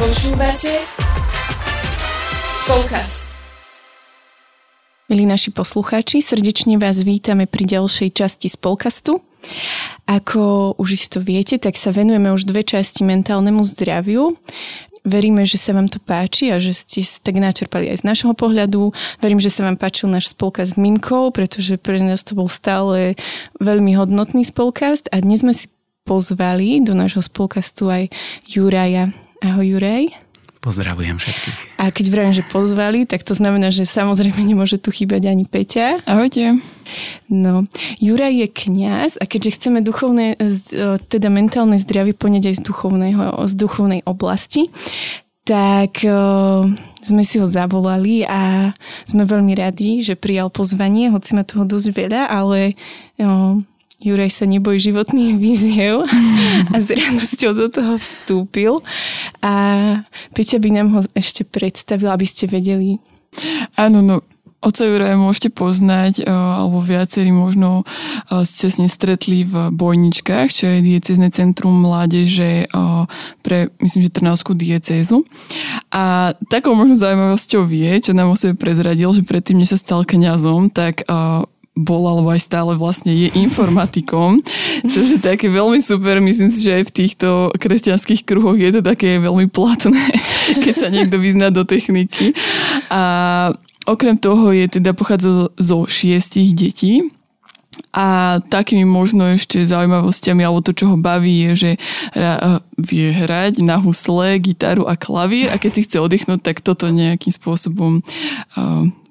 Počúvate Spolkast. Milí naši poslucháči, srdečne vás vítame pri ďalšej časti Spolkastu. Ako už isto viete, tak sa venujeme už 2 časti mentálnemu zdraviu. Veríme, že sa vám to páči a že ste tak načerpali aj z našho pohľadu. Verím, že sa vám páčil náš Spolkast s Minkou, pretože pre nás to bol stále veľmi hodnotný Spolkast a dnes sme si pozvali do nášho Spolkastu aj Juraja. Ahoj, Juraj. Pozdravujem všetkých. A keď vravím, že pozvali, tak to znamená, že samozrejme nemôže tu chýbať ani Peťa. Ahojte. No, Juraj je kňaz a keďže chceme duchovné, teda mentálne zdravie poňať aj z duchovnej oblasti, tak sme si ho zavolali a sme veľmi radi, že prijal pozvanie, hoci má toho dosť veľa, ale... Juraj sa nebojí životných výziev a s radosťou do toho vstúpil. A Peťa by nám ho ešte predstavila, aby ste vedeli. Áno, no otca Juraja môžete poznať, alebo viacerí možno ste s ním stretli v Bojničkách, čo je diecézne centrum mládeže pre, myslím, že Trnavskú diecézu. A takou možno zaujímavosťou vie, čo nám o sebe prezradil, že predtým, než sa stal kňazom, tak... bol, alebo aj stále vlastne je informatikom, čo je také veľmi super. Myslím si, že aj v týchto kresťanských kruhoch je to také veľmi platné, keď sa niekto vyzná do techniky. A okrem toho je teda pochádza zo 6 detí. A takými možno ešte zaujímavosťami, alebo to, čo ho baví, je, že vie hrať na husle, gitaru a klavír a keď si chce oddychnúť, tak toto nejakým spôsobom...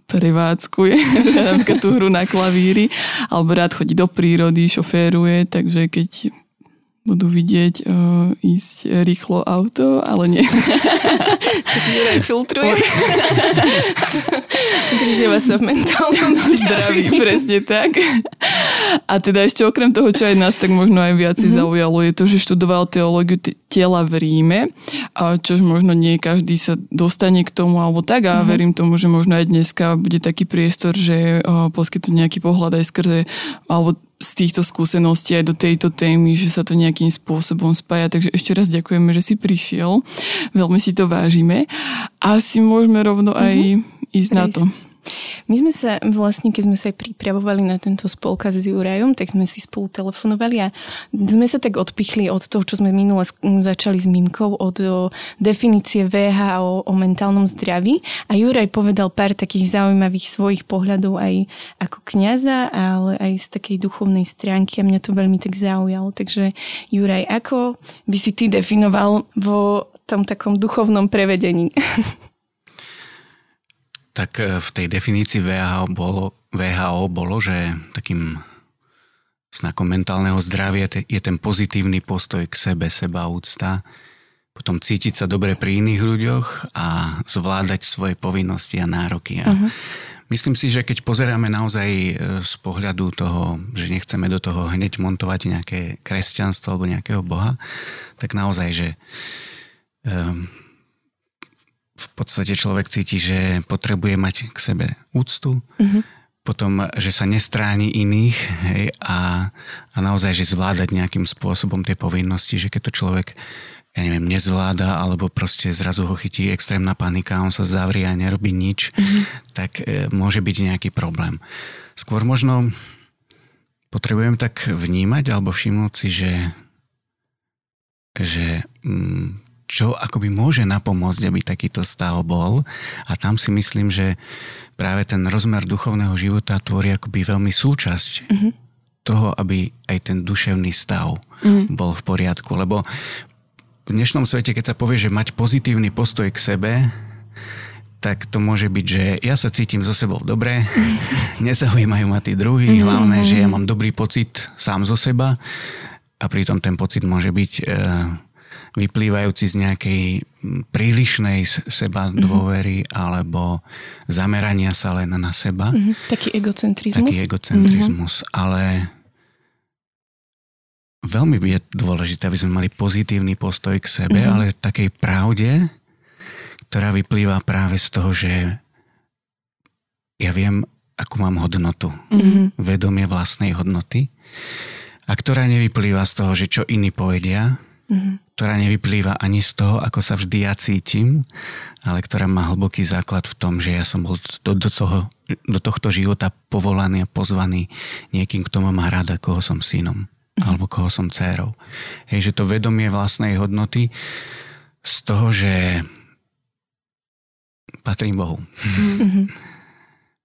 prevádzkuje, napríklad tú hru na klavíri, alebo rád chodí do prírody, šoféruje, takže keď budú vidieť ísť rýchlo auto, ale nie. Juraj filtruje. Držíva sa v mentálnom zdraví. Presne tak. A teda ešte okrem toho, čo aj nás tak možno aj viac zaujalo, je to, že študoval teológiu tela v Ríme, čož možno nie každý sa dostane k tomu alebo tak a verím tomu, že možno aj dneska bude taký priestor, že poskytnú nejaký pohľad aj skrze alebo z týchto skúseností aj do tejto témy, že sa to nejakým spôsobom spája. Takže ešte raz ďakujeme, že si prišiel. Veľmi si to vážime. A si môžeme rovno aj ísť na to. My sme sa vlastne, keď sme sa aj pripravovali na tento Spolkast s Jurajom, tak sme si spolu telefonovali a sme sa tak odpichli od toho, čo sme minule začali s Mimkou, od definície WHO o mentálnom zdraví a Juraj povedal pár takých zaujímavých svojich pohľadov aj ako kňaza, ale aj z takej duchovnej stránky a mňa to veľmi tak zaujalo. Takže Juraj, ako by si ty definoval vo tom takom duchovnom prevedení? Tak v tej definícii WHO bolo, že takým znakom mentálneho zdravia je ten pozitívny postoj k sebe, sebaúcta, potom cítiť sa dobre pri iných ľuďoch a zvládať svoje povinnosti a nároky. A myslím si, že keď pozeráme naozaj z pohľadu toho, že nechceme do toho hneď montovať nejaké kresťanstvo alebo nejakého Boha, tak naozaj, že... v podstate človek cíti, že potrebuje mať k sebe úctu, potom, že sa nestráni iných, hej, a naozaj, že zvládať nejakým spôsobom tie povinnosti, že keď to človek, ja neviem, nezvláda, alebo proste zrazu ho chytí extrémna panika, on sa zavrie a nerobí nič, tak môže byť nejaký problém. Skôr možno potrebujem tak vnímať, alebo všimnúť si, že čo akoby môže napomôcť, aby takýto stav bol. A tam si myslím, že práve ten rozmer duchovného života tvorí akoby veľmi súčasť toho, aby aj ten duševný stav bol v poriadku. Lebo v dnešnom svete, keď sa povie, že mať pozitívny postoj k sebe, tak to môže byť, že ja sa cítim so sebou dobre, nezaujímajú ma tí druhí, hlavné, že ja mám dobrý pocit sám zo seba a pritom ten pocit môže byť... vyplývajúci z nejakej prílišnej seba dôvery alebo zamerania sa len na seba. Taký egocentrizmus. Ale veľmi je dôležité, aby sme mali pozitívny postoj k sebe, ale takej pravde, ktorá vyplýva práve z toho, že ja viem, akú mám hodnotu. Vedomie vlastnej hodnoty a ktorá nevyplýva z toho, že čo iní povedia, ktorá nevyplýva ani z toho, ako sa vždy ja cítim, ale ktorá má hlboký základ v tom, že ja som bol do tohto života povolaný a pozvaný niekým, kto ma má rada, koho som synom alebo koho som dcérou. Hej, že to vedomie vlastnej hodnoty z toho, že patrím Bohu.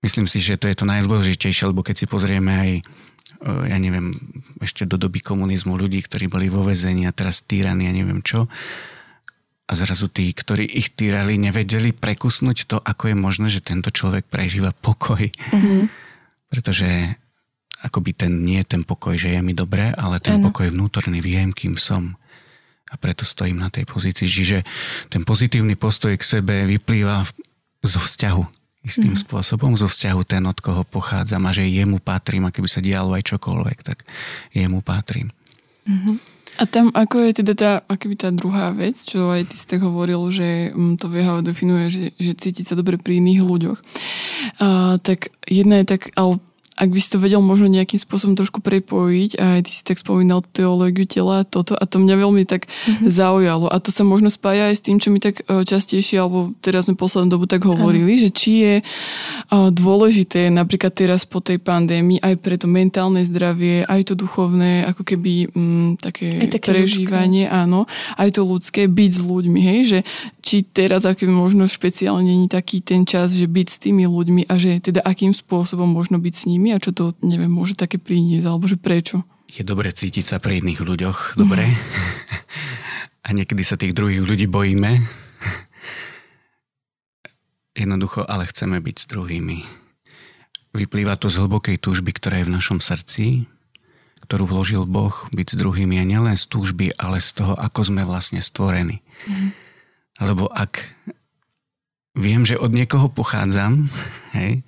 Myslím si, že to je to najdôležitejšie, lebo keď si pozrieme aj, ja neviem, ešte do doby komunizmu ľudí, ktorí boli vo väzení a teraz týraní, ja neviem čo. A zrazu tí, ktorí ich týrali, nevedeli prekusnúť to, ako je možné, že tento človek prežíva pokoj. Pretože akoby nie je ten pokoj, že je mi dobré, ale ten pokoj vnútorný, viem, kým som. A preto stojím na tej pozícii. Čiže ten pozitívny postoj k sebe vyplýva zo vzťahu. Istým spôsobom zo vzťahu ten, od koho pochádzam a že jemu patrím, a keby sa dialo aj čokoľvek, tak jemu patrím. A tam ako je teda tá druhá vec, čo aj ty ste hovoril, že to WHO definuje, že cítiť sa dobre pri iných ľuďoch. Tak jedna je tak, ale ak by si to vedel možno nejakým spôsobom trošku prepojiť, a ty si tak spomínal teológiu tela, toto, a to mňa veľmi tak zaujalo. A to sa možno spája aj s tým, čo mi tak častejšie, alebo teraz sme poslednú dobu tak hovorili, že či je dôležité napríklad teraz po tej pandémii aj pre to mentálne zdravie, aj to duchovné, ako keby také prežívanie, ľudské. Áno, aj to ľudské, byť s ľuďmi, hej, že či teraz ako keby možno špeciálne nie taký ten čas, že byť s tými ľuďmi a že teda akým spôsobom možno byť s nimi a čo to, neviem, môže také priniesť, alebo že prečo? Je dobre cítiť sa pri iných ľuďoch, dobre. A niekedy sa tých druhých ľudí bojíme. Jednoducho, ale chceme byť s druhými. Vyplýva to z hlbokej túžby, ktorá je v našom srdci, ktorú vložil Boh, byť s druhými a nielen z túžby, ale z toho, ako sme vlastne stvorení. Lebo ak viem, že od niekoho pochádzam, hej,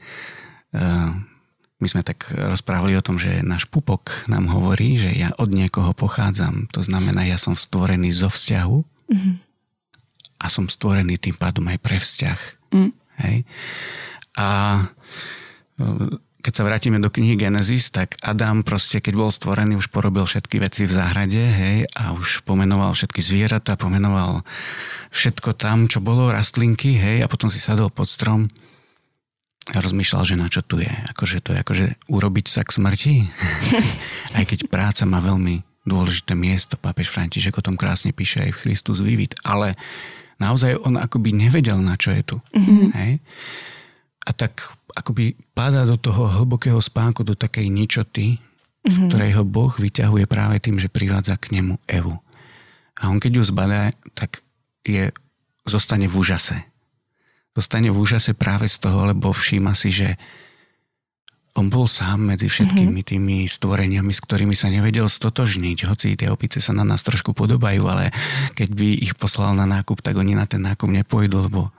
my sme tak rozprávali o tom, že náš pupok nám hovorí, že ja od niekoho pochádzam. To znamená, ja som stvorený zo vzťahu a som stvorený tým pádom aj pre vzťah. Hej? A keď sa vrátime do knihy Genesis, tak Adam proste, keď bol stvorený, už porobil všetky veci v záhrade, hej, a už pomenoval všetky zvieratá, pomenoval všetko tam, čo bolo, rastlinky, hej, a potom si sadol pod strom a rozmýšľal, že na čo tu je. Akože to je akože urobiť sa k smrti. Aj keď práca má veľmi dôležité miesto. Pápež František o tom krásne píše aj v Christus Vivus. Ale naozaj on akoby nevedel, na čo je tu. Hej? A tak akoby padá do toho hlbokého spánku, do takej ničoty, z ktorého Boh vyťahuje práve tým, že privádza k nemu Evu. A on keď ju zbadá, tak zostane v úžase. Zostane v úžase práve z toho, lebo všíma si, že on bol sám medzi všetkými tými stvoreniami, s ktorými sa nevedel stotožniť. Hoci tie opice sa na nás trošku podobajú, ale keď by ich poslal na nákup, tak oni na ten nákup nepôjdu, lebo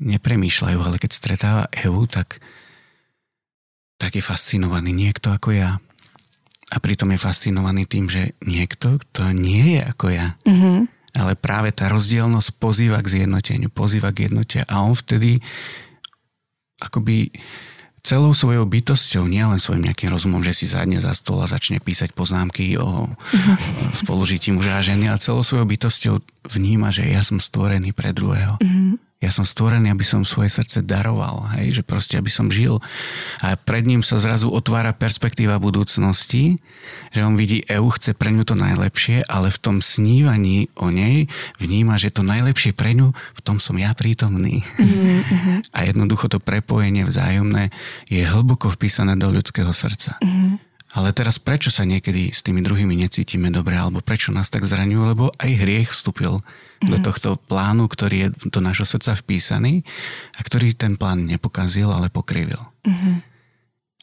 nepremýšľajú. Ale keď stretáva Evu, tak je fascinovaný niekto ako ja. A pritom je fascinovaný tým, že niekto, kto nie je ako ja. Ale práve tá rozdielnosť pozýva k zjednoteniu, pozýva k jednote. A on vtedy akoby celou svojou bytosťou, nielen svojim nejakým rozumom, že si sadne za stôl a začne písať poznámky o spolužití muža a ženy, ale celou svojou bytosťou vníma, že ja som stvorený pre druhého. Ja som stvorený, aby som svoje srdce daroval, hej? Že proste, aby som žil. A pred ním sa zrazu otvára perspektíva budúcnosti, že on vidí EU, chce pre ňu to najlepšie, ale v tom snívaní o nej vníma, že to najlepšie pre ňu, v tom som ja prítomný. A jednoducho to prepojenie vzájomné je hlboko vpísané do ľudského srdca. Ale teraz prečo sa niekedy s tými druhými necítime dobre, alebo prečo nás tak zraňujú, lebo aj hriech vstúpil do tohto plánu, ktorý je do nášho srdca vpísaný a ktorý ten plán nepokazil, ale pokrivil.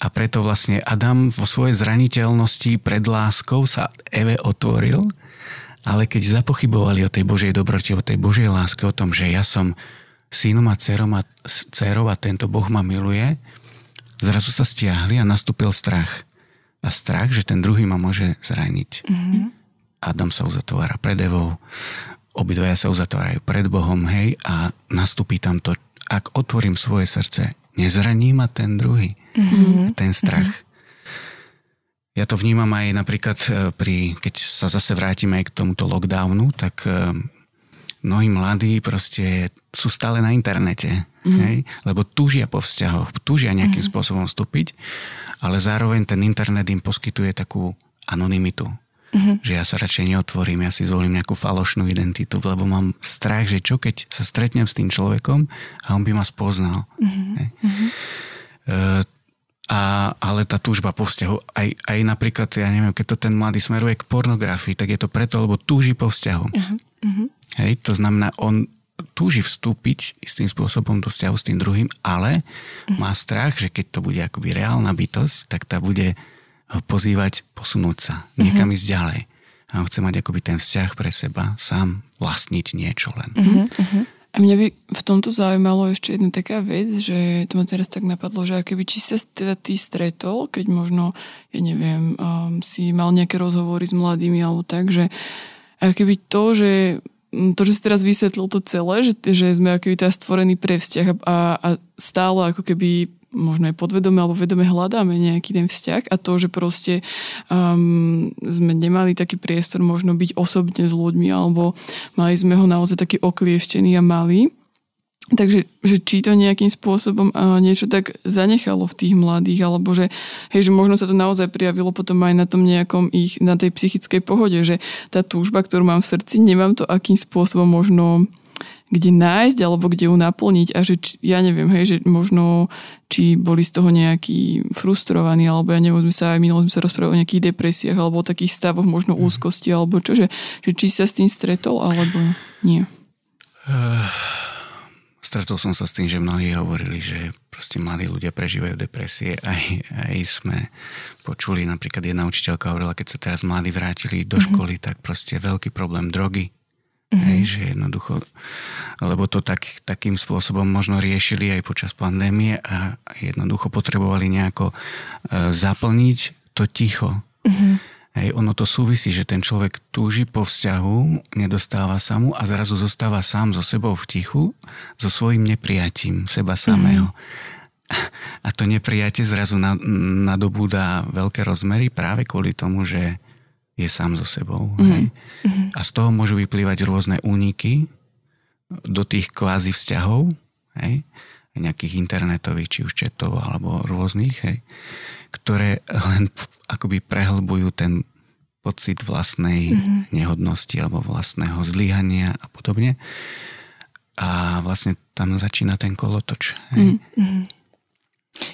A preto vlastne Adam vo svojej zraniteľnosti pred láskou sa Eve otvoril, ale keď zapochybovali o tej Božej dobrote, o tej Božej láske, o tom, že ja som synom a dcerou a tento Boh ma miluje, zrazu sa stiahli a nastúpil strach. A strach, že ten druhý ma môže zraniť. Adam sa uzatvára pred Evou, obidvaja sa uzatvárajú pred Bohom, hej, a nastúpi tam to, ak otvorím svoje srdce, nezraní ma ten druhý. Ten strach. Ja Ja to vnímam aj napríklad keď sa zase vrátime k tomuto lockdownu, tak mnohí mladí proste sú stále na internete. Hej? Lebo túžia po vzťahoch, túžia nejakým spôsobom vstúpiť, ale zároveň ten internet im poskytuje takú anonymitu. Že ja sa radšej neotvorím, ja si zvolím nejakú falošnú identitu, lebo mám strach, že čo keď sa stretnem s tým človekom a on by ma spoznal. Ale tá túžba po vzťahu, aj napríklad, ja neviem, keď to ten mladý smeruje k pornografii, tak je to preto, lebo túži po vzťahu. Hej, to znamená, on túži vstúpiť istým spôsobom do vzťahu s tým druhým, ale má strach, že keď to bude akoby reálna bytosť, tak tá bude pozývať, posunúť sa, niekam ísť ďalej. A on chce mať akoby ten vzťah pre seba, sám vlastniť niečo len. A mňa by v tomto zaujímalo ešte jedna taká vec, že to ma teraz tak napadlo, že akoby či sa teda ty stretol, keď možno, ja neviem, si mal nejaké rozhovory s mladými alebo tak, že akoby to, že si teraz vysvetlil to celé, že sme akoby teda stvorení pre vzťah a stále ako keby možno aj podvedome alebo vedome hľadáme nejaký ten vzťah a to, že proste sme nemali taký priestor možno byť osobne s ľuďmi alebo mali sme ho naozaj taký oklieštený a malý. Takže že či to nejakým spôsobom niečo tak zanechalo v tých mladých alebo že, hej, že možno sa to naozaj prijavilo potom aj na tom nejakom ich, na tej psychickej pohode, že tá túžba, ktorú mám v srdci, nemám to akým spôsobom možno kde nájsť alebo kde ju naplniť a že ja neviem, hej, že možno či boli z toho nejakí frustrovaní alebo ja neviem, sme sa rozprávali o nejakých depresiách alebo o takých stavoch možno úzkosti alebo čo, že či sa s tým stretol alebo nie. Stretol som sa s tým, že mnohí hovorili, že proste mladí ľudia prežívajú depresie. Aj sme počuli, napríklad jedna učiteľka hovorila, keď sa teraz mladí vrátili do školy, tak proste veľký problém drogy. Hej, že jednoducho, lebo to takým spôsobom možno riešili aj počas pandémie a jednoducho potrebovali nejako zaplniť to ticho. Hej, ono to súvisí, že ten človek túži po vzťahu, nedostáva sa mu a zrazu zostáva sám so sebou v tichu, so svojím nepriatím seba samého. A to nepriatie zrazu nadobúda veľké rozmery práve kvôli tomu, že je sám so sebou. Hej? A z toho môžu vyplývať rôzne úniky do tých kvázi vzťahov, hej? Nejakých internetových, či už chatov, alebo rôznych, hej? Ktoré len akoby prehlbujú ten pocit vlastnej nehodnosti alebo vlastného zlyhania a podobne. A vlastne tam začína ten kolotoč. Hej?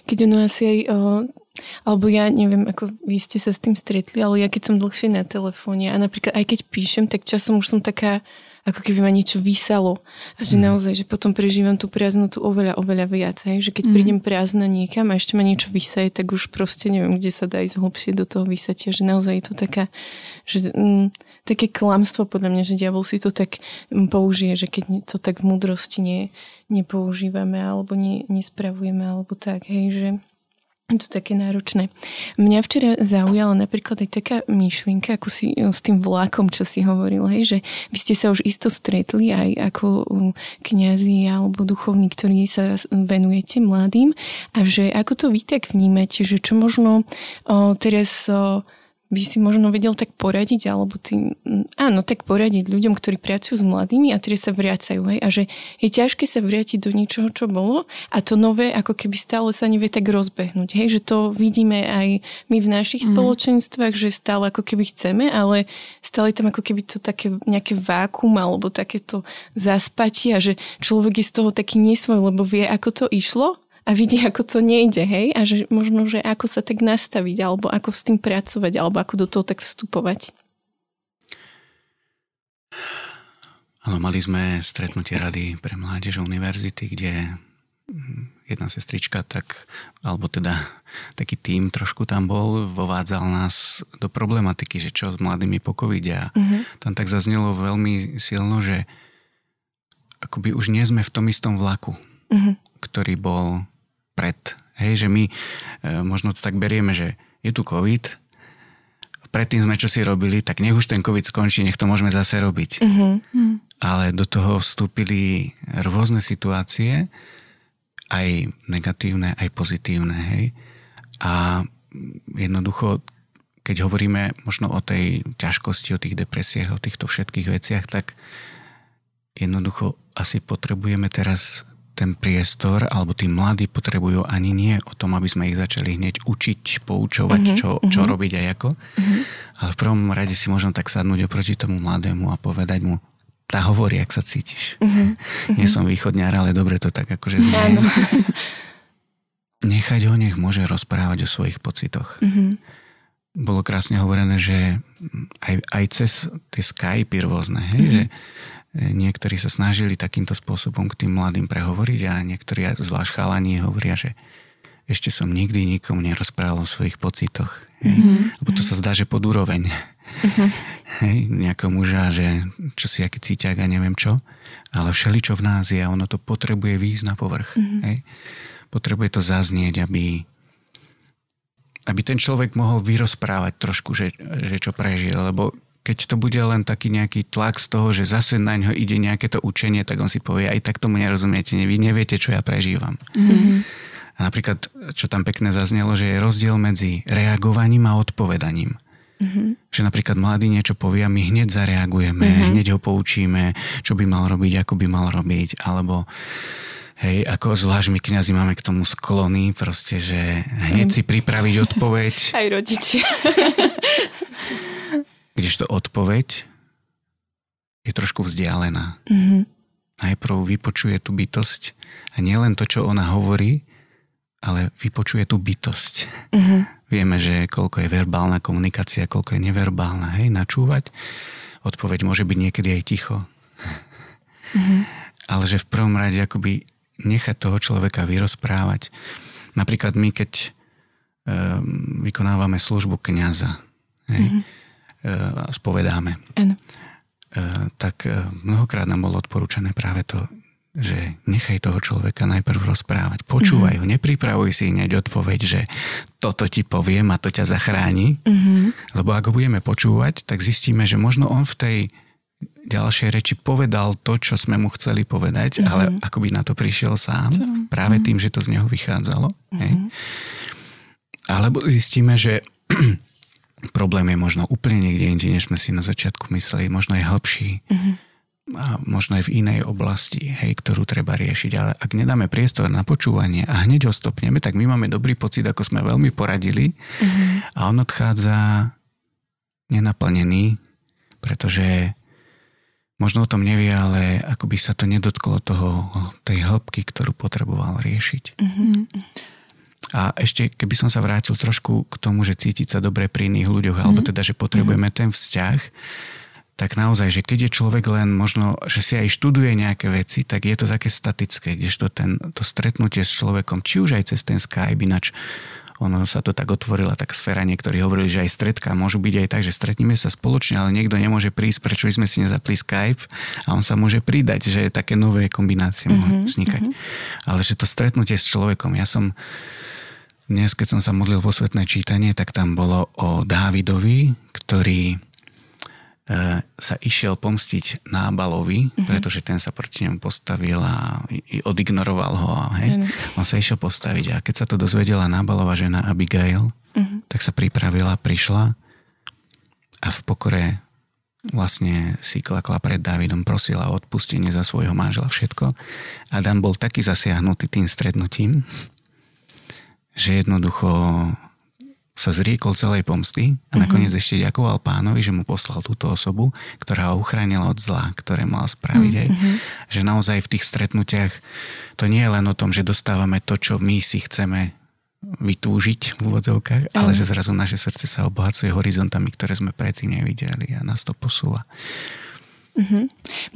Keď ono asi aj... Alebo ja neviem, ako vy ste sa s tým stretli, ale ja keď som dlhšie na telefóne a napríklad aj keď píšem, tak časom už som taká, ako keby ma niečo vysalo. A že naozaj, že potom prežívam tú prázdnotu oveľa viac. Hej? Že keď prídem prázdna niekam a ešte ma niečo vysaje, tak už proste neviem, kde sa dá ísť hlbšie do toho vysatia. Že naozaj je to taká, že, také klamstvo podľa mňa, že diabol si to tak použije, že keď to tak v múdrosti nepoužívame alebo nespravujeme alebo tak, hej, že... Je to také náročné. Mňa včera zaujala napríklad aj taká myšlienka, ako si s tým vlakom, čo si hovoril, hej, že vy ste sa už isto stretli aj ako kňazi alebo duchovní, ktorí sa venujete mladým a že ako to vy tak vnímate, že čo možno teraz... by si možno vedel tak poradiť alebo tak poradiť ľuďom, ktorí pracujú s mladými a teraz sa vracajú, hej, a že je ťažké sa vrátiť do niečoho, čo bolo a to nové ako keby stále sa nevie tak rozbehnúť, hej, že to vidíme aj my v našich spoločenstvách, že stále ako keby chceme, ale stále tam ako keby to také nejaké vákuum alebo takéto zaspatie a že človek je z toho taký nesvoj, lebo vie, ako to išlo a vidí, ako to nejde, hej? A že možno, že ako sa tak nastaviť, alebo ako s tým pracovať, alebo ako do toho tak vstupovať. Áno, mali sme stretnutie rady pre mládež univerzity, kde jedna sestrička taký tím trošku tam bol, vovádzal nás do problematiky, že čo s mladými po covide. Tam tak zaznelo veľmi silno, že akoby už nie sme v tom istom vlaku, ktorý bol pred. Hej, že my možno to tak berieme, že je tu COVID, predtým sme čo si robili, tak nech už ten COVID skončí, nech to môžeme zase robiť. Ale do toho vstúpili rôzne situácie, aj negatívne, aj pozitívne. Hej. A jednoducho, keď hovoríme možno o tej ťažkosti, o tých depresiách, o týchto všetkých veciach, tak jednoducho asi potrebujeme teraz ten priestor, alebo tí mladí potrebujú ani nie o tom, aby sme ich začali hneď učiť, poučovať, čo robiť a ako. Ale v prvom rade si možno tak sadnúť oproti tomu mladému a povedať mu, tá hovorí, ak sa cítiš. Nie som východňar, ale dobre to tak akože znamená. Nechať ho, nech môže rozprávať o svojich pocitoch. Bolo krásne hovorené, že aj cez tie Skype rôzne, hej, že niektorí sa snažili takýmto spôsobom k tým mladým prehovoriť a niektorí, zvlášť chalani, hovoria, že ešte som nikdy nikomu nerozprával o svojich pocitoch. Lebo to sa zdá, že pod úroveň. Hej, nejakého muža, že čo si aký cíťak a neviem čo. Ale všeličo v nás je a ono to potrebuje výjsť na povrch. Hej. Potrebuje to zaznieť, aby ten človek mohol vyrozprávať trošku, že čo prežil, lebo keď to bude len taký nejaký tlak z toho, že zase na ňo ide nejaké to učenie, tak on si povie, aj tak tomu nerozumiete, vy neviete, čo ja prežívam. A napríklad, čo tam pekne zaznelo, že je rozdiel medzi reagovaním a odpovedaním. Že napríklad mladý niečo povie a my hneď zareagujeme, hneď ho poučíme, čo by mal robiť, ako by mal robiť, alebo hej, ako zvlášť my kňazi máme k tomu sklony, proste, že hneď si pripraviť odpoveď. Aj rodičia. Kdežto odpoveď je trošku vzdialená. Najprv vypočuje tú bytosť a nielen to, čo ona hovorí, ale vypočuje tú bytosť. Vieme, že koľko je verbálna komunikácia, koľko je neverbálna. Hej, načúvať. Odpoveď môže byť niekedy aj ticho. Ale že v prvom rade akoby nechať toho človeka vyrozprávať. Napríklad my, keď vykonávame službu kňaza, hej, a spovedáme, tak mnohokrát nám bolo odporúčané práve to, že nechaj toho človeka najprv rozprávať. Počúvaj ho, nepripravuj si hneď odpoveď, že toto ti poviem a to ťa zachráni, lebo ako budeme počúvať, tak zistíme, že možno on v tej ďalšej reči povedal to, čo sme mu chceli povedať, ale akoby na to prišiel sám, práve tým, že to z neho vychádzalo. Hej. Alebo zistíme, že problém je možno úplne niekde inde, než sme si na začiatku mysleli. Možno je hlbší a možno je v inej oblasti, hej, ktorú treba riešiť. Ale ak nedáme priestor na počúvanie a hneď ho stopneme, tak my máme dobrý pocit, ako sme veľmi poradili a on odchádza nenaplnený, pretože možno o tom nevie, ale akoby sa to nedotklo tej hĺbky, ktorú potreboval riešiť. A ešte, keby som sa vrátil trošku k tomu, že cítiť sa dobre pri iných ľuďoch, alebo teda, že potrebujeme ten vzťah, tak naozaj, že keď je človek len možno, že si aj študuje nejaké veci, tak je to také statické, kdežto to stretnutie s človekom, či už aj cez ten Skype, ináč ono sa to tak otvorila, tak sféra, niektorí hovorili, že aj stretká môžu byť aj tak, že stretneme sa spoločne, ale niekto nemôže prísť, prečo sme si nezapli Skype a on sa môže pridať, že také nové kombinácie môžu vznikať. Ale že to stretnutie s človekom, ja som dnes, keď som sa modlil posvetné čítanie, tak tam bolo o Dávidovi, ktorý sa išiel pomstiť Nábalovi, pretože ten sa proti nemu postavil a odignoroval ho. Hej. On sa išiel postaviť a keď sa to dozvedela Nábalova žena Abigail, tak sa pripravila, prišla a v pokore vlastne si klakla pred Dávidom, prosila o odpustenie za svojho manžela, všetko. Adam bol taký zasiahnutý tým stretnutím, že jednoducho sa zriekol celej pomsty a nakoniec ešte ďakoval Pánovi, že mu poslal túto osobu, ktorá ho uchránila od zla, ktoré mal spraviť. Že naozaj v tých stretnutiach to nie je len o tom, že dostávame to, čo my si chceme vytúžiť v úvodzovkách, ale že zrazu naše srdce sa obohacuje horizontami, ktoré sme predtým nevideli a nás to posúva.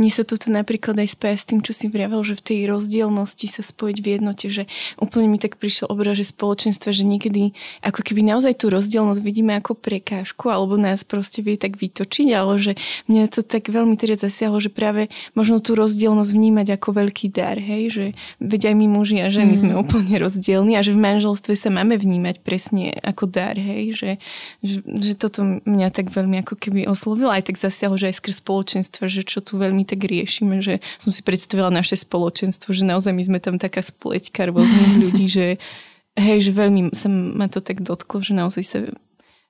Mne sa toto napríklad aj spája s tým, čo si vravel, že v tej rozdielnosti sa spojiť v jednote, že úplne mi tak prišiel obraz, že spoločenstva, že niekedy ako keby naozaj tú rozdielnosť vidíme ako prekážku, alebo nás proste vie tak vytočiť, ale že mňa to tak veľmi teraz zasiahlo, že práve možno tú rozdielnosť vnímať ako veľký dar, hej, že veď aj my muži a ženy sme úplne rozdielni a že v manželstve sa máme vnímať presne ako dar, hej, že toto mňa tak veľmi ako keby oslovilo, aj tak zasiahlo, že aj skrz spoločenstva, že čo tu veľmi tak riešime, že som si predstavila naše spoločenstvo, že naozaj my sme tam taká spleťka rôznych ľudí, že hej, že veľmi sa ma to tak dotklo, že naozaj sa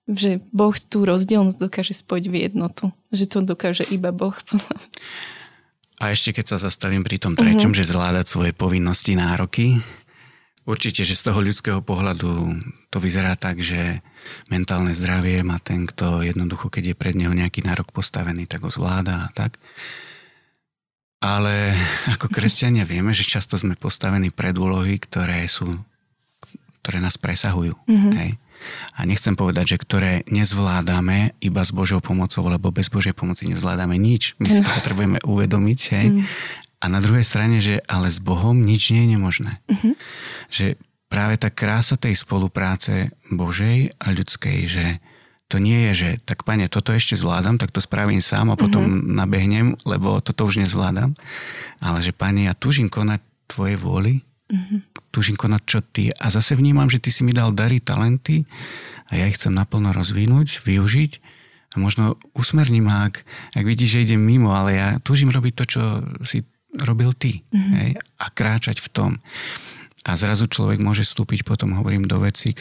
že Boh tú rozdielnosť dokáže spojiť v jednotu. Že to dokáže iba Boh. A ešte keď sa zastavím pri tom treťom, že zvládať svoje povinnosti, nároky. Určite, že z toho ľudského pohľadu to vyzerá tak, že mentálne zdravie má ten, kto jednoducho, keď je pred neho nejaký nárok postavený, tak ho zvláda a tak. Ale ako kresťania vieme, že často sme postavení pred úlohy, ktoré nás presahujú. Mm-hmm. Hej? A nechcem povedať, že ktoré nezvládame iba s Božou pomocou, lebo bez Božej pomoci nezvládame nič. My si to potrebujeme uvedomiť. Hej? Mm-hmm. A na druhej strane, že ale s Bohom nič nie je nemožné. Uh-huh. Že práve tá krása tej spolupráce Božej a ľudskej, že to nie je, že tak Pane, toto ešte zvládam, tak to spravím sám a potom nabehnem, lebo toto už nezvládam. Ale že Pane, ja tužím konať Tvojej vôli, tužím konať čo Ty. A zase vnímam, že Ty si mi dal dary, talenty a ja ich chcem naplno rozvinúť, využiť. A možno usmerním, ak vidíš, že idem mimo, ale ja tužím robiť to, čo si robil ty. Mm-hmm. Hej? A kráčať v tom. A zrazu človek môže vstúpiť, potom hovorím, do vecí,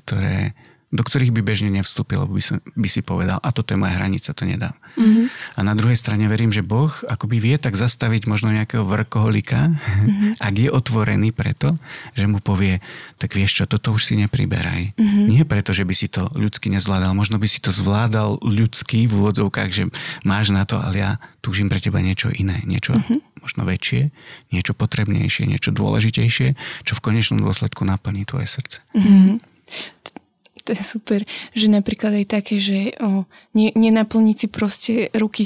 do ktorých by bežne nevstúpil, by si povedal, a toto je moja hranica, to nedám. Mm-hmm. A na druhej strane verím, že Boh akoby vie tak zastaviť možno nejakého workoholika, ak je otvorený preto, že mu povie, tak vieš čo, toto už si nepriberaj. Mm-hmm. Nie preto, že by si to ľudsky nezvládal, možno by si to zvládal ľudský v úvodzovkách, že máš na to, ale ja túžim pre teba niečo iné, niečo možno väčšie, niečo potrebnejšie, niečo dôležitejšie, čo v konečnom dôsledku naplní tvoje srdce. Mm-hmm. To je super, že napríklad aj také, že nenaplniť si proste ruky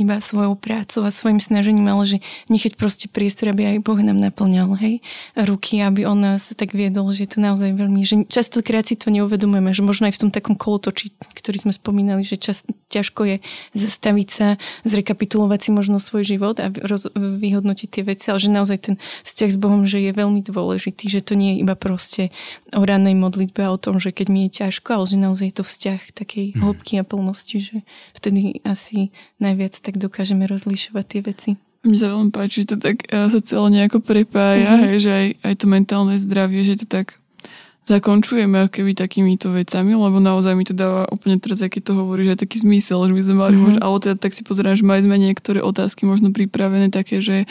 iba svojou prácou a svojim snažením, ale že nechať proste priestor, aby aj Boh nám naplňal, hej, ruky, aby on nás tak viedol, že je to naozaj veľmi, že častokrát si to neuvedomujeme, že možno aj v tom takom kolotočí, ktorý sme spomínali, že ťažko je zastaviť sa, zrekapitulovať si možno svoj život a vyhodnotiť tie veci, ale že naozaj ten vzťah s Bohom, že je veľmi dôležitý, že to nie je iba proste o rannej modlitbe a o tom, že keď mi je ťažko, ale že naozaj je to vzťah takej hĺbky a plnosti, že vtedy asi najviac tak dokážeme rozlišovať tie veci. Mne sa veľmi páči, že to tak sa celé nejako prepája, hej, že aj to mentálne zdravie, že to tak zakončujeme keby takýmito vecami, lebo naozaj mi to dáva úplne teraz, aký to hovorí, že aj taký zmysel, že by sme mali možno, ale teda tak si pozerám, že mali sme niektoré otázky možno pripravené také, že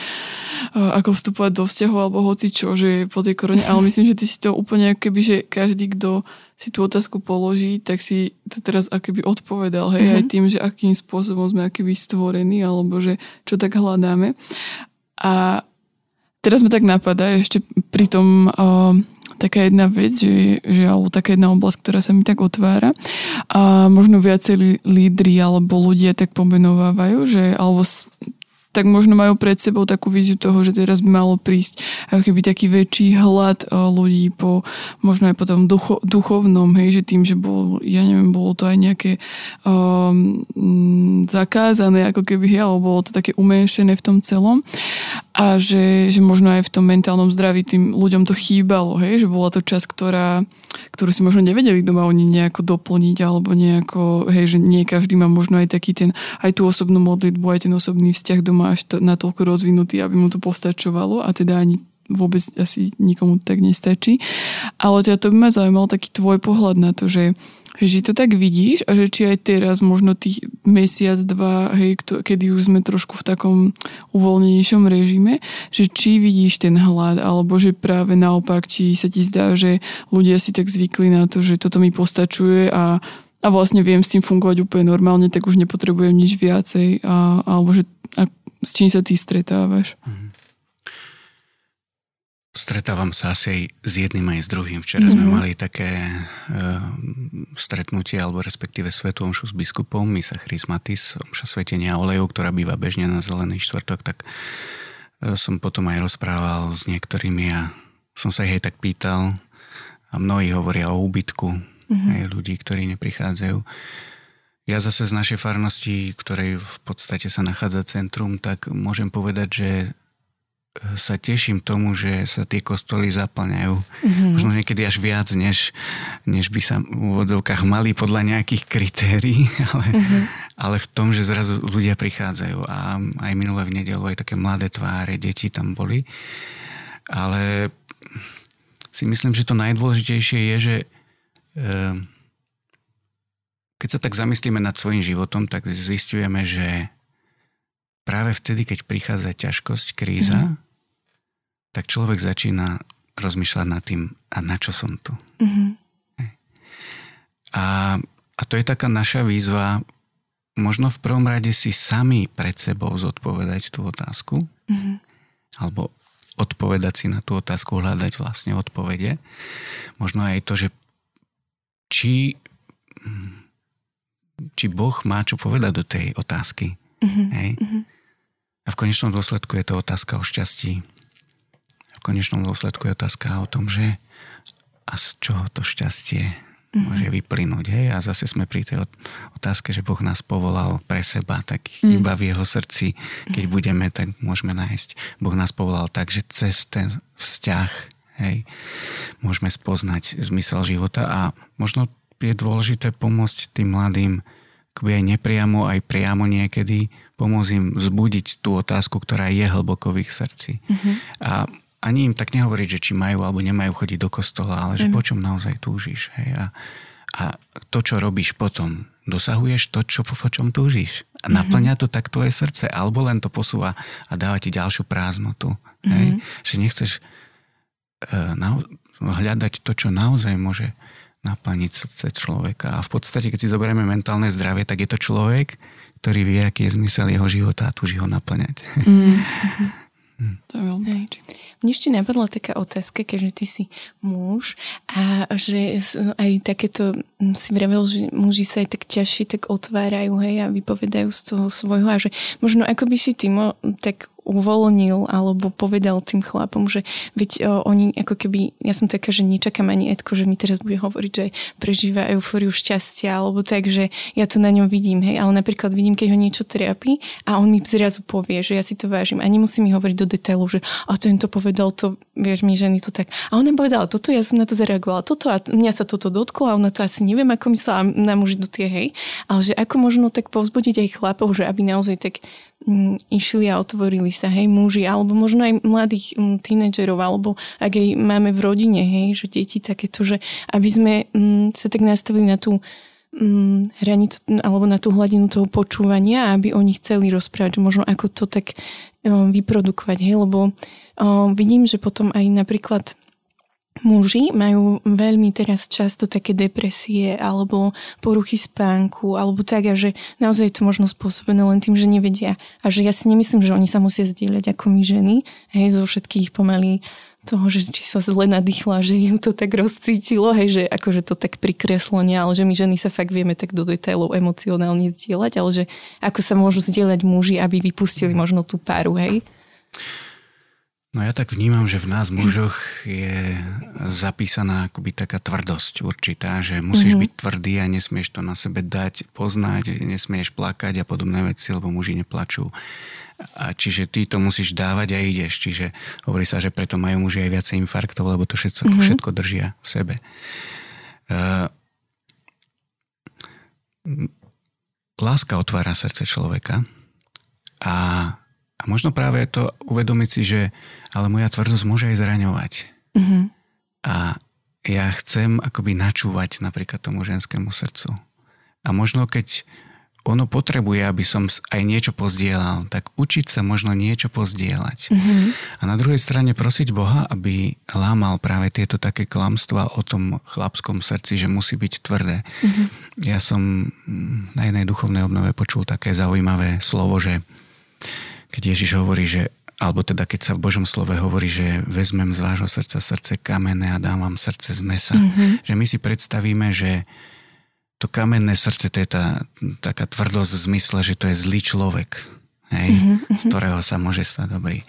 ako vstupovať do vzťahu alebo hocičo, že po tej korone, ale myslím, že ty si to úplne keby, že každý, kto si tú otázku položí, tak si to teraz akoby odpovedal, hej, aj tým, že akým spôsobom sme akoby stvorení, alebo že čo tak hľadáme. A teraz ma tak napadá ešte pri tom taká jedna vec, že alebo taká jedna oblasť, ktorá sa mi tak otvára a možno viacerí lídri alebo ľudia tak pomenovávajú, že alebo tak možno majú pred sebou takú víziu toho, že teraz by malo prísť akýby taký väčší hlad ľudí po možno aj potom duchovnom, hej, že tým, že bolo to aj nejaké zakázané, ako keby, alebo bolo to také umenšené v tom celom a že možno aj v tom mentálnom zdraví tým ľuďom to chýbalo, hej, že bola to časť, ktorú si možno nevedeli doma oni nejako doplniť alebo nejako, hej, že nie každý má možno aj taký ten, aj tú osobnú modlitbu, aj ten osobný vzťah doma až natoľko rozvinutý, aby mu to postačovalo a teda ani vôbec asi nikomu tak nestačí. Ale teda to by ma zaujímalo taký tvoj pohľad na to, že to tak vidíš a že či aj teraz možno tých mesiac, dva, hej, kedy už sme trošku v takom uvoľnenejšom režime, že či vidíš ten hlad, alebo že práve naopak, či sa ti zdá, že ľudia si tak zvykli na to, že toto mi postačuje a vlastne viem s tým fungovať úplne normálne, tak už nepotrebujem nič viacej alebo že a s čím sa ty stretávaš? Stretávam sa asi s jedným aj s druhým. Včera sme mali také stretnutie, alebo respektíve svätú omšu s biskupom, misa Chrismatis, omša svetenia olejov, ktorá býva bežne na Zelený štvrtok, tak som potom aj rozprával s niektorými a som sa ich aj tak pýtal a mnohí hovoria o úbytku aj ľudí, ktorí neprichádzajú. Ja zase z našej farnosti, ktorej v podstate sa nachádza centrum, tak môžem povedať, že sa teším tomu, že sa tie kostoly zaplňajú. Možno niekedy až viac, než by sa v úvodzovkách mali podľa nejakých kritérií, ale v tom, že zrazu ľudia prichádzajú. A aj minulé v nedeľu aj také mladé tváre, deti tam boli. Ale si myslím, že to najdôležitejšie je, že Keď sa tak zamyslíme nad svojím životom, tak zisťujeme, že práve vtedy, keď prichádza ťažkosť, kríza, tak človek začína rozmýšľať nad tým, a na čo som tu. A to je taká naša výzva, možno v prvom rade si sami pred sebou zodpovedať tú otázku, alebo odpovedať si na tú otázku, hľadať vlastne odpovede. Možno aj to, že či Boh má čo povedať do tej otázky. Hej? A v konečnom dôsledku je to otázka o šťastí. V konečnom dôsledku je otázka o tom, že a z čoho to šťastie môže vyplynúť. Hej? A zase sme pri tej otázke, že Boh nás povolal pre seba, tak iba v jeho srdci, keď budeme, tak môžeme nájsť. Boh nás povolal tak, že cez ten vzťah, hej, môžeme spoznať zmysel života. A možno je dôležité pomôcť tým mladým, akoby aj nepriamo, aj priamo niekedy, pomôcť im vzbudiť tú otázku, ktorá je hlboko v ich srdci. A ani im tak nehovoriť, že či majú alebo nemajú chodiť do kostola, ale že po čom naozaj túžiš. Hej? A to, čo robíš potom, dosahuješ to, po čom túžiš. A naplňa to tak tvoje srdce, alebo len to posúva a dáva ti ďalšiu prázdnotu. Hej? Že nechceš hľadať to, čo naozaj môže naplniť srdce človeka. A v podstate, keď si zoberieme mentálne zdravie, tak je to človek, ktorý vie, aký je zmysel jeho života a túži ho naplňať. To je veľmi páči. Mne ešte napadla taká otázka, keďže ty si muž a že aj takéto, si vravel, že muži sa aj tak ťažšie tak otvárajú, hej, a vypovedajú z toho svojho a že možno ako by si ty tak uvoľnil alebo povedal tým chlapom, že veď oni ako keby, ja som taká, že nečakám ani Edko, že mi teraz bude hovoriť, že prežíva eufóriu šťastia alebo tak, že ja to na ňom vidím, hej, ale napríklad vidím, keď ho niečo trápi a on mi zrazu povie, že ja si to vážim a nemusí mi hovoriť do detailu, že a to im to povedal, to vieš mi ženy to tak a ona povedala toto, ja som na to zareagovala, toto a mňa sa toto dotklo a ona to asi neviem ako myslela, na muži do tie, hej, ale že ako možno tak povzbudiť aj chlapov, že aby naozaj tak išli a otvorili sa, hej, muži, alebo možno aj mladých tínedžerov, alebo ak aj máme v rodine, hej, že deti takéto, že aby sme sa tak nastavili na tú hranicu, alebo na tú hladinu toho počúvania, aby oni chceli rozprávať, možno ako to tak vyprodukovať, hej, lebo vidím, že potom aj napríklad muži majú veľmi teraz často také depresie alebo poruchy spánku alebo tak, a že naozaj je to možno spôsobené len tým, že nevedia. A že ja si nemyslím, že oni sa musia zdieľať ako my ženy, hej, zo všetkých pomaly toho, že či sa zle nadýchla, že ju to tak rozcítilo, hej, že akože to tak prikreslenie, ale že my ženy sa fakt vieme tak do detailov emocionálne zdieľať, ale že ako sa môžu zdieľať muži, aby vypustili možno tú páru, hej? No ja tak vnímam, že v nás mužoch je zapísaná akoby taká tvrdosť určitá, že musíš byť tvrdý a nesmieš to na sebe dať poznať, nesmieš plakať a podobné veci, lebo muži neplačú. A čiže ty to musíš dávať a ideš. Čiže hovorí sa, že preto majú muži aj viacej infarktov, lebo to všetko držia v sebe. Láska otvára srdce človeka a možno práve to uvedomiť si, že ale moja tvrdosť môže aj zraňovať. A ja chcem akoby načúvať napríklad tomu ženskému srdcu. A možno keď ono potrebuje, aby som aj niečo pozdieľal, tak učiť sa možno niečo pozdieľať. A na druhej strane prosiť Boha, aby lámal práve tieto také klamstvá o tom chlapskom srdci, že musí byť tvrdé. Ja som na jednej duchovnej obnove počul také zaujímavé slovo, že keď Ježiš hovorí, že, alebo teda keď sa v Božom slove hovorí, že vezmem z vášho srdca srdce kamenné a dám vám srdce z mesa. Že my si predstavíme, že to kamenné srdce, to je taká tvrdosť v zmysle, že to je zlý človek, hej, z ktorého sa môže stať dobrý.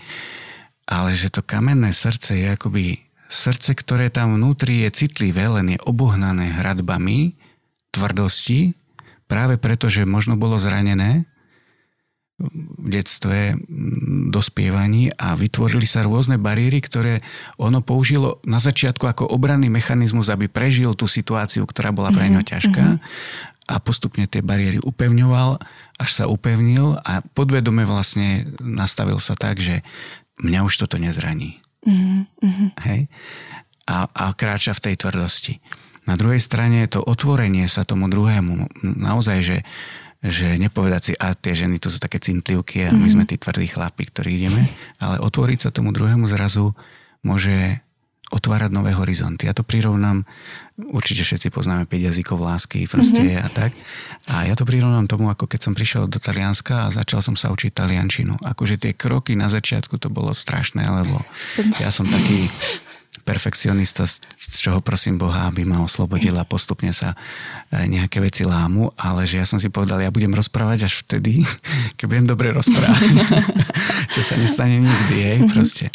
Ale že to kamenné srdce je akoby srdce, ktoré tam vnútri je citlivé, len je obohnané hradbami tvrdosti, práve preto, že možno bolo zranené v detstve, dospievaní a vytvorili sa rôzne bariéry, ktoré ono použilo na začiatku ako obranný mechanizmus, aby prežil tú situáciu, ktorá bola pre ňo ťažká a postupne tie bariéry upevňoval, až sa upevnil a podvedome vlastne nastavil sa tak, že mňa už toto nezraní. Hej? A kráča v tej tvrdosti. Na druhej strane je to otvorenie sa tomu druhému. Naozaj, že nepovedať si, a tie ženy to sú také cintlivky a my sme tí tvrdí chlapi, ktorí ideme, ale otvoriť sa tomu druhému zrazu môže otvárať nové horizonty. Ja to prirovnám, určite všetci poznáme 5 jazykov lásky, proste a tak. A ja to prirovnám tomu, ako keď som prišiel do Talianska a začal som sa učiť taliančinu. Akože tie kroky na začiatku to bolo strašné, lebo ja som taký perfekcionista, z čoho prosím Boha, aby ma oslobodil a postupne sa nejaké veci lámu, ale že ja som si povedal, ja budem rozprávať až vtedy, keď budem dobre rozprávať. Čo sa nestane nikdy, hej, proste.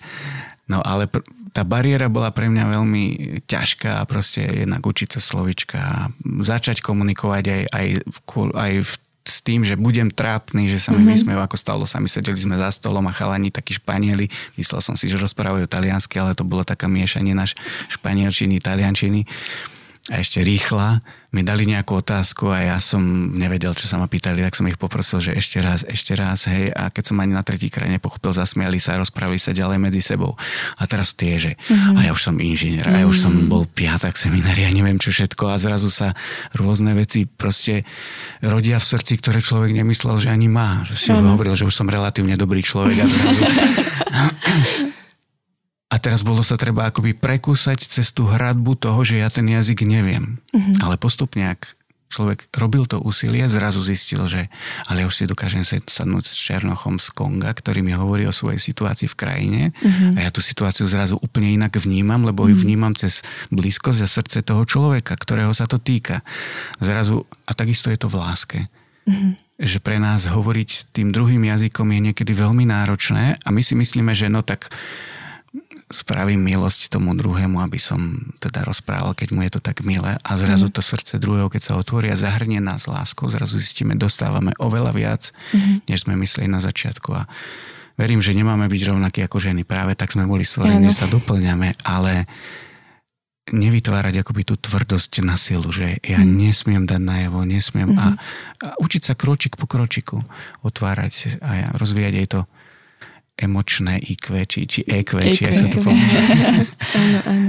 No ale tá bariéra bola pre mňa veľmi ťažká, proste jednak učiť sa slovička, začať komunikovať aj s tým, že budem trápny, že sa mi vysmejú, ako stalo sa mi, sedeli sme za stolom a chalani takí Španieli, myslel som si, že rozprávajú taliansky, ale to bolo taká miešanina španielčiny, taliančiny a ešte rýchla. Mi dali nejakú otázku a ja som nevedel, čo sa ma pýtali, tak som ich poprosil, že ešte raz, hej, a keď som ani na tretíkrát nepochopil, zasmiali sa, rozprávali sa ďalej medzi sebou. A teraz tie, že a ja už som inžinier, a ja už som bol piatak seminári, ja neviem čo všetko, a zrazu sa rôzne veci proste rodia v srdci, ktoré človek nemyslel, že ani má. Že si hovoril, že už som relatívne dobrý človek a zrazu... A teraz bolo sa treba akoby prekúsať cez tú hradbu toho, že ja ten jazyk neviem. Ale postupne, ak človek robil to úsilie, zrazu zistil, že ale ja už si dokážem sadnúť s Černochom z Konga, ktorý mi hovorí o svojej situácii v krajine. A ja tú situáciu zrazu úplne inak vnímam, lebo ju vnímam cez blízkosť a srdce toho človeka, ktorého sa to týka. Zrazu, a takisto je to v láske. Že pre nás hovoriť tým druhým jazykom je niekedy veľmi náročné a my si myslíme, že no tak... spravím milosť tomu druhému, aby som teda rozprával, keď mu je to tak milé, a zrazu to srdce druhého, keď sa otvorí a zahrnie nás láskou, zrazu zistíme, dostávame oveľa viac, než sme mysleli na začiatku, a verím, že nemáme byť rovnakí ako ženy, práve tak sme boli stvorení, že sa doplňame, ale nevytvárať akoby tú tvrdosť na silu, že ja nesmiem dať najavo, nesmiem a učiť sa kročík po kročiku, otvárať a rozvíjať aj to emočné IQ, či EQ, či jak sa to povie.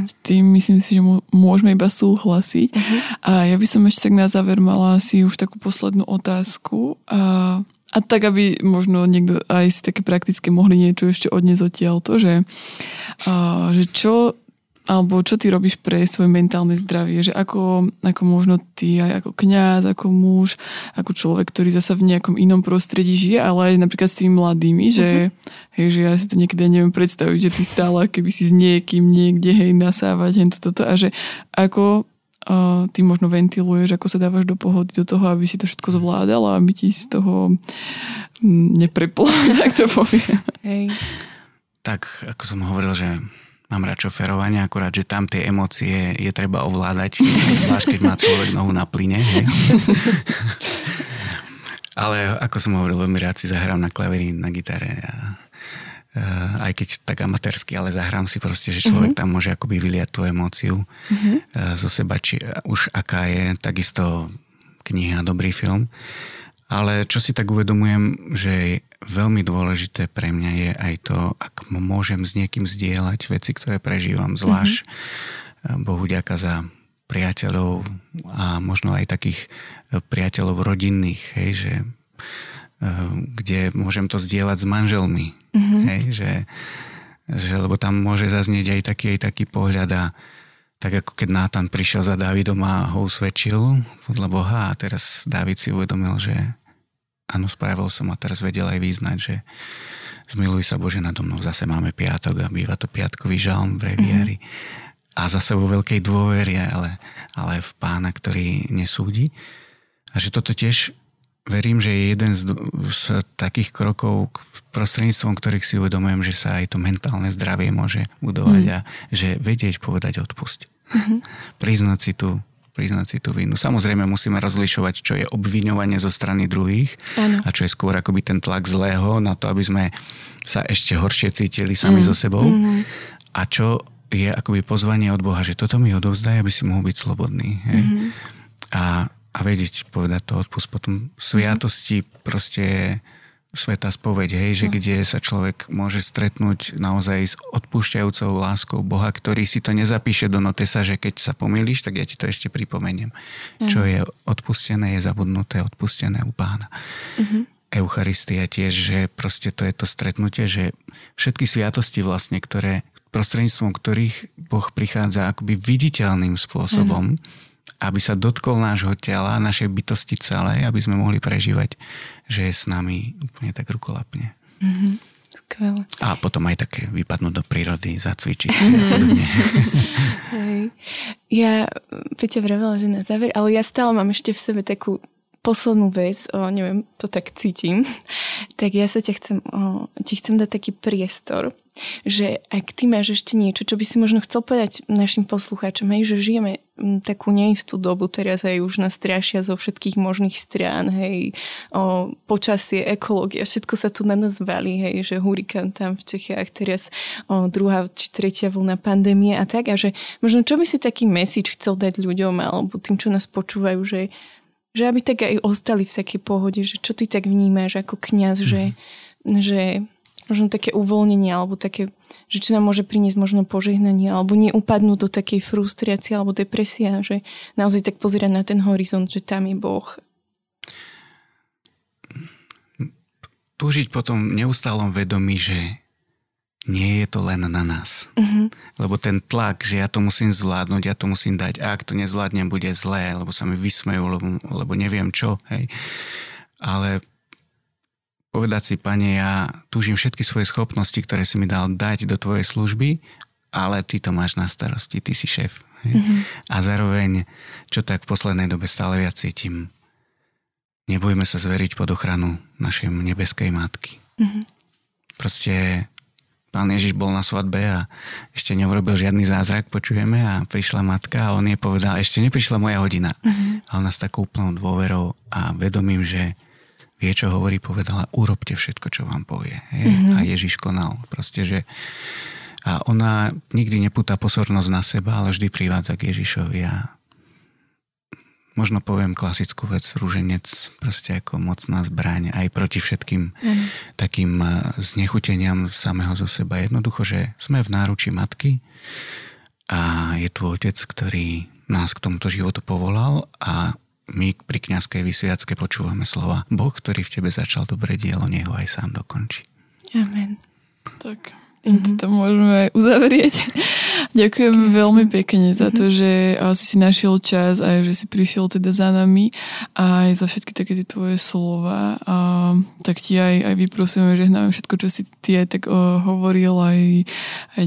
S tým myslím si, že môžeme iba súhlasiť. A ja by som ešte tak na záver mala asi už takú poslednú otázku. A tak, aby možno niekto aj si také prakticky mohli niečo ešte odniesť odtiaľto, že čo alebo čo ty robíš pre svoje mentálne zdravie, že ako možno ty aj ako kňaz, ako muž, ako človek, ktorý zasa v nejakom inom prostredí žije, ale aj napríklad s tými mladými, že, hej, že ja si to niekedy neviem predstaviť, že ty stále keby si s niekým niekde, hej, nasávať, hej, toto, a že ako ty možno ventiluješ, ako sa dávaš do pohody, do toho, aby si to všetko zvládala, aby ti z toho nepreplo, tak to poviem. Hej. Tak, ako som hovoril, že mám rád šoferovanie, akurát, že tam tie emócie je treba ovládať, zvlášť keď má človek nohu na plyne. Ale ako som hovoril, veľmi rád si zahrám na klavíri, na gitare. Aj keď tak amatérsky, ale zahrám si proste, že človek tam môže akoby vyliať tú emóciu zo seba, či už aká je, takisto kniha, dobrý film. Ale čo si tak uvedomujem, že veľmi dôležité pre mňa je aj to, ak môžem s niekým zdieľať veci, ktoré prežívam, zvlášť Bohu ďaka za priateľov a možno aj takých priateľov rodinných, hej, že kde môžem to zdieľať s manželmi, hej, že lebo tam môže zaznieť aj taký pohľad, a tak ako keď Nátan prišiel za Dávidom a ho usvedčil podľa Boha, a teraz Dávid si uvedomil, že áno, spravil som, a teraz vedel aj význať, že zmiluj sa Bože nado mnou, zase máme piatok a býva to piatkový žalm v breviári. A zase vo veľkej dôvere, ale v Pána, ktorý nesúdi. A že toto tiež verím, že je jeden z takých krokov, prostredníctvom ktorých si uvedomujem, že sa aj to mentálne zdravie môže budovať a že vedieť povedať odpusť. Priznať si tú vinu. Samozrejme musíme rozlišovať, čo je obviňovanie zo strany druhých a čo je skôr akoby ten tlak zlého na to, aby sme sa ešte horšie cítili sami so sebou. A čo je akoby pozvanie od Boha, že toto mi odovzdaj, aby si mohol byť slobodný. Hej? A vedieť povedať to odpust. Potom sviatosti proste Svätá spoveď, hej, že kde sa človek môže stretnúť naozaj s odpúšťajúcou láskou Boha, ktorý si to nezapíše do notesa, že keď sa pomýliš, tak ja ti to ešte pripomeniem. Mm. Čo je odpustené, je zabudnuté, odpustené u Pána. Mm-hmm. Eucharistia tiež, že proste to je to stretnutie, že všetky sviatosti vlastne, ktoré, prostredníctvom ktorých Boh prichádza akoby viditeľným spôsobom, aby sa dotkol nášho tela, našej bytosti celej, aby sme mohli prežívať, že je s nami úplne tak rukolapne. Mm-hmm. Skvelé. A potom aj také vypadnúť do prírody, zacvičiť si a podobne. Ja, Peťa vravela, že na záver, ale ja stále mám ešte v sebe takú poslednú vec, neviem, to tak cítim, tak ja sa ti chcem dať taký priestor, že ak ty máš ešte niečo, čo by si možno chcel povedať našim poslucháčom, hej, že žijeme takú neistú dobu, teraz aj už nás strašia zo všetkých možných strán, hej, počasie, ekológia, všetko sa tu na nás valí, hej, že hurikán tam v Čechách, teraz druhá či tretia vlna pandémie a tak, a že možno čo by si taký message chcel dať ľuďom alebo tým, čo nás počúvajú, že aby tak aj ostali v takej pohode, že čo ty tak vnímaš ako kňaz, že možno také uvoľnenie, alebo také, že čo nám môže priniesť možno požehnanie, alebo neupadnú do takej frustrácie alebo depresia, že naozaj tak pozerať na ten horizont, že tam je Boh. Použiť potom neustálom vedomí, že nie je to len na nás. Uh-huh. Lebo ten tlak, že ja to musím zvládnuť, ja to musím dať. A ak to nezvládnem, bude zlé, lebo sa mi vysmejú, lebo neviem čo. Hej. Ale povedať si, Pane, ja túžim všetky svoje schopnosti, ktoré si mi dal dať do tvojej služby, ale ty to máš na starosti, ty si šéf. Hej. Uh-huh. A zároveň, čo tak v poslednej dobe stále viac cítim, nebojme sa zveriť pod ochranu našej nebeskej matky. Uh-huh. Proste Pán Ježiš bol na svadbe a ešte neurobil žiadny zázrak, počujeme, a prišla matka a on jej povedal, ešte neprišla moja hodina. Uh-huh. A ona s takou úplnou dôverou a vedomím, že vie, čo hovorí, povedala, urobte všetko, čo vám povie. Uh-huh. A Ježiš konal. Proste, že a ona nikdy nepúta pozornosť na seba, ale vždy privádza k Ježišovi a možno poviem klasickú vec, ruženec proste ako mocná zbraň aj proti všetkým takým znechuteniam samého zo seba. Jednoducho, že sme v náruči matky a je tu otec, ktorý nás k tomuto životu povolal a my pri kňazskej vysviacke počúvame slova Boh, ktorý v tebe začal dobré dielo, nech ho aj sám dokončí. Amen. Tak. To môžeme aj uzavrieť. Ďakujem veľmi pekne za to, že si našiel čas a že si prišiel teda za nami a aj za všetky také tie tvoje slova. A tak ti aj vyprosujeme, že hnáme všetko, čo si ty aj tak hovoril, aj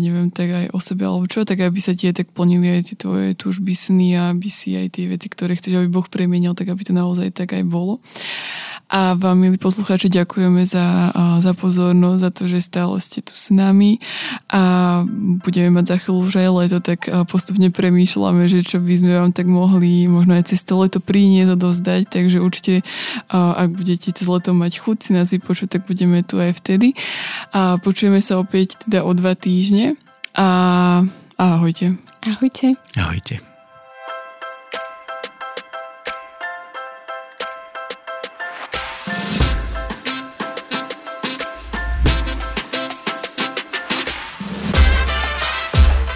neviem, tak aj o sebe alebo čo, tak aby sa ti aj tak plnili aj tie tvoje túžby, sny a aby si aj tie veci, ktoré chceš, aby Boh premienil, tak aby to naozaj tak aj bolo. A vám, milí poslucháči, ďakujeme za pozornosť, za to, že stále ste tu s nami a budeme mať za chvíľu už aj leto, tak postupne premýšľame, že čo by sme vám tak mohli možno aj cez to leto priniesť, odovzdať, takže určite, ak budete cez leto mať chuť si nás vypočuť, tak budeme tu aj vtedy. A počujeme sa opäť teda o 2 týždne a ahojte. Ahojte. Ahojte.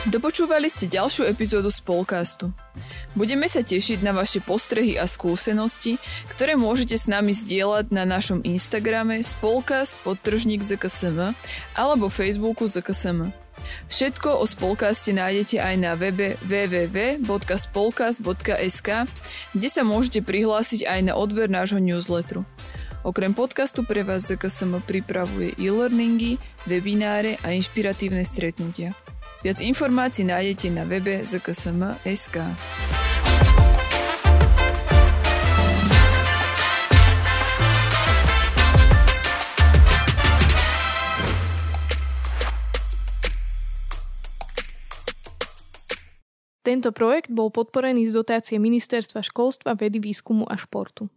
Dopočúvali ste ďalšiu epizódu Spolkastu. Budeme sa tešiť na vaše postrehy a skúsenosti, ktoré môžete s nami zdieľať na našom Instagrame spolkast_ZKSM alebo Facebooku ZKSM. Všetko o Spolkaste nájdete aj na webe www.spolkast.sk, kde sa môžete prihlásiť aj na odber nášho newsletteru. Okrem podcastu pre vás ZKSM pripravuje e-learningy, webináre a inšpiratívne stretnutia. Viac informácií nájdete na webe zksm.sk. Tento projekt bol podporený z dotácie Ministerstva školstva, vedy, výskumu a športu.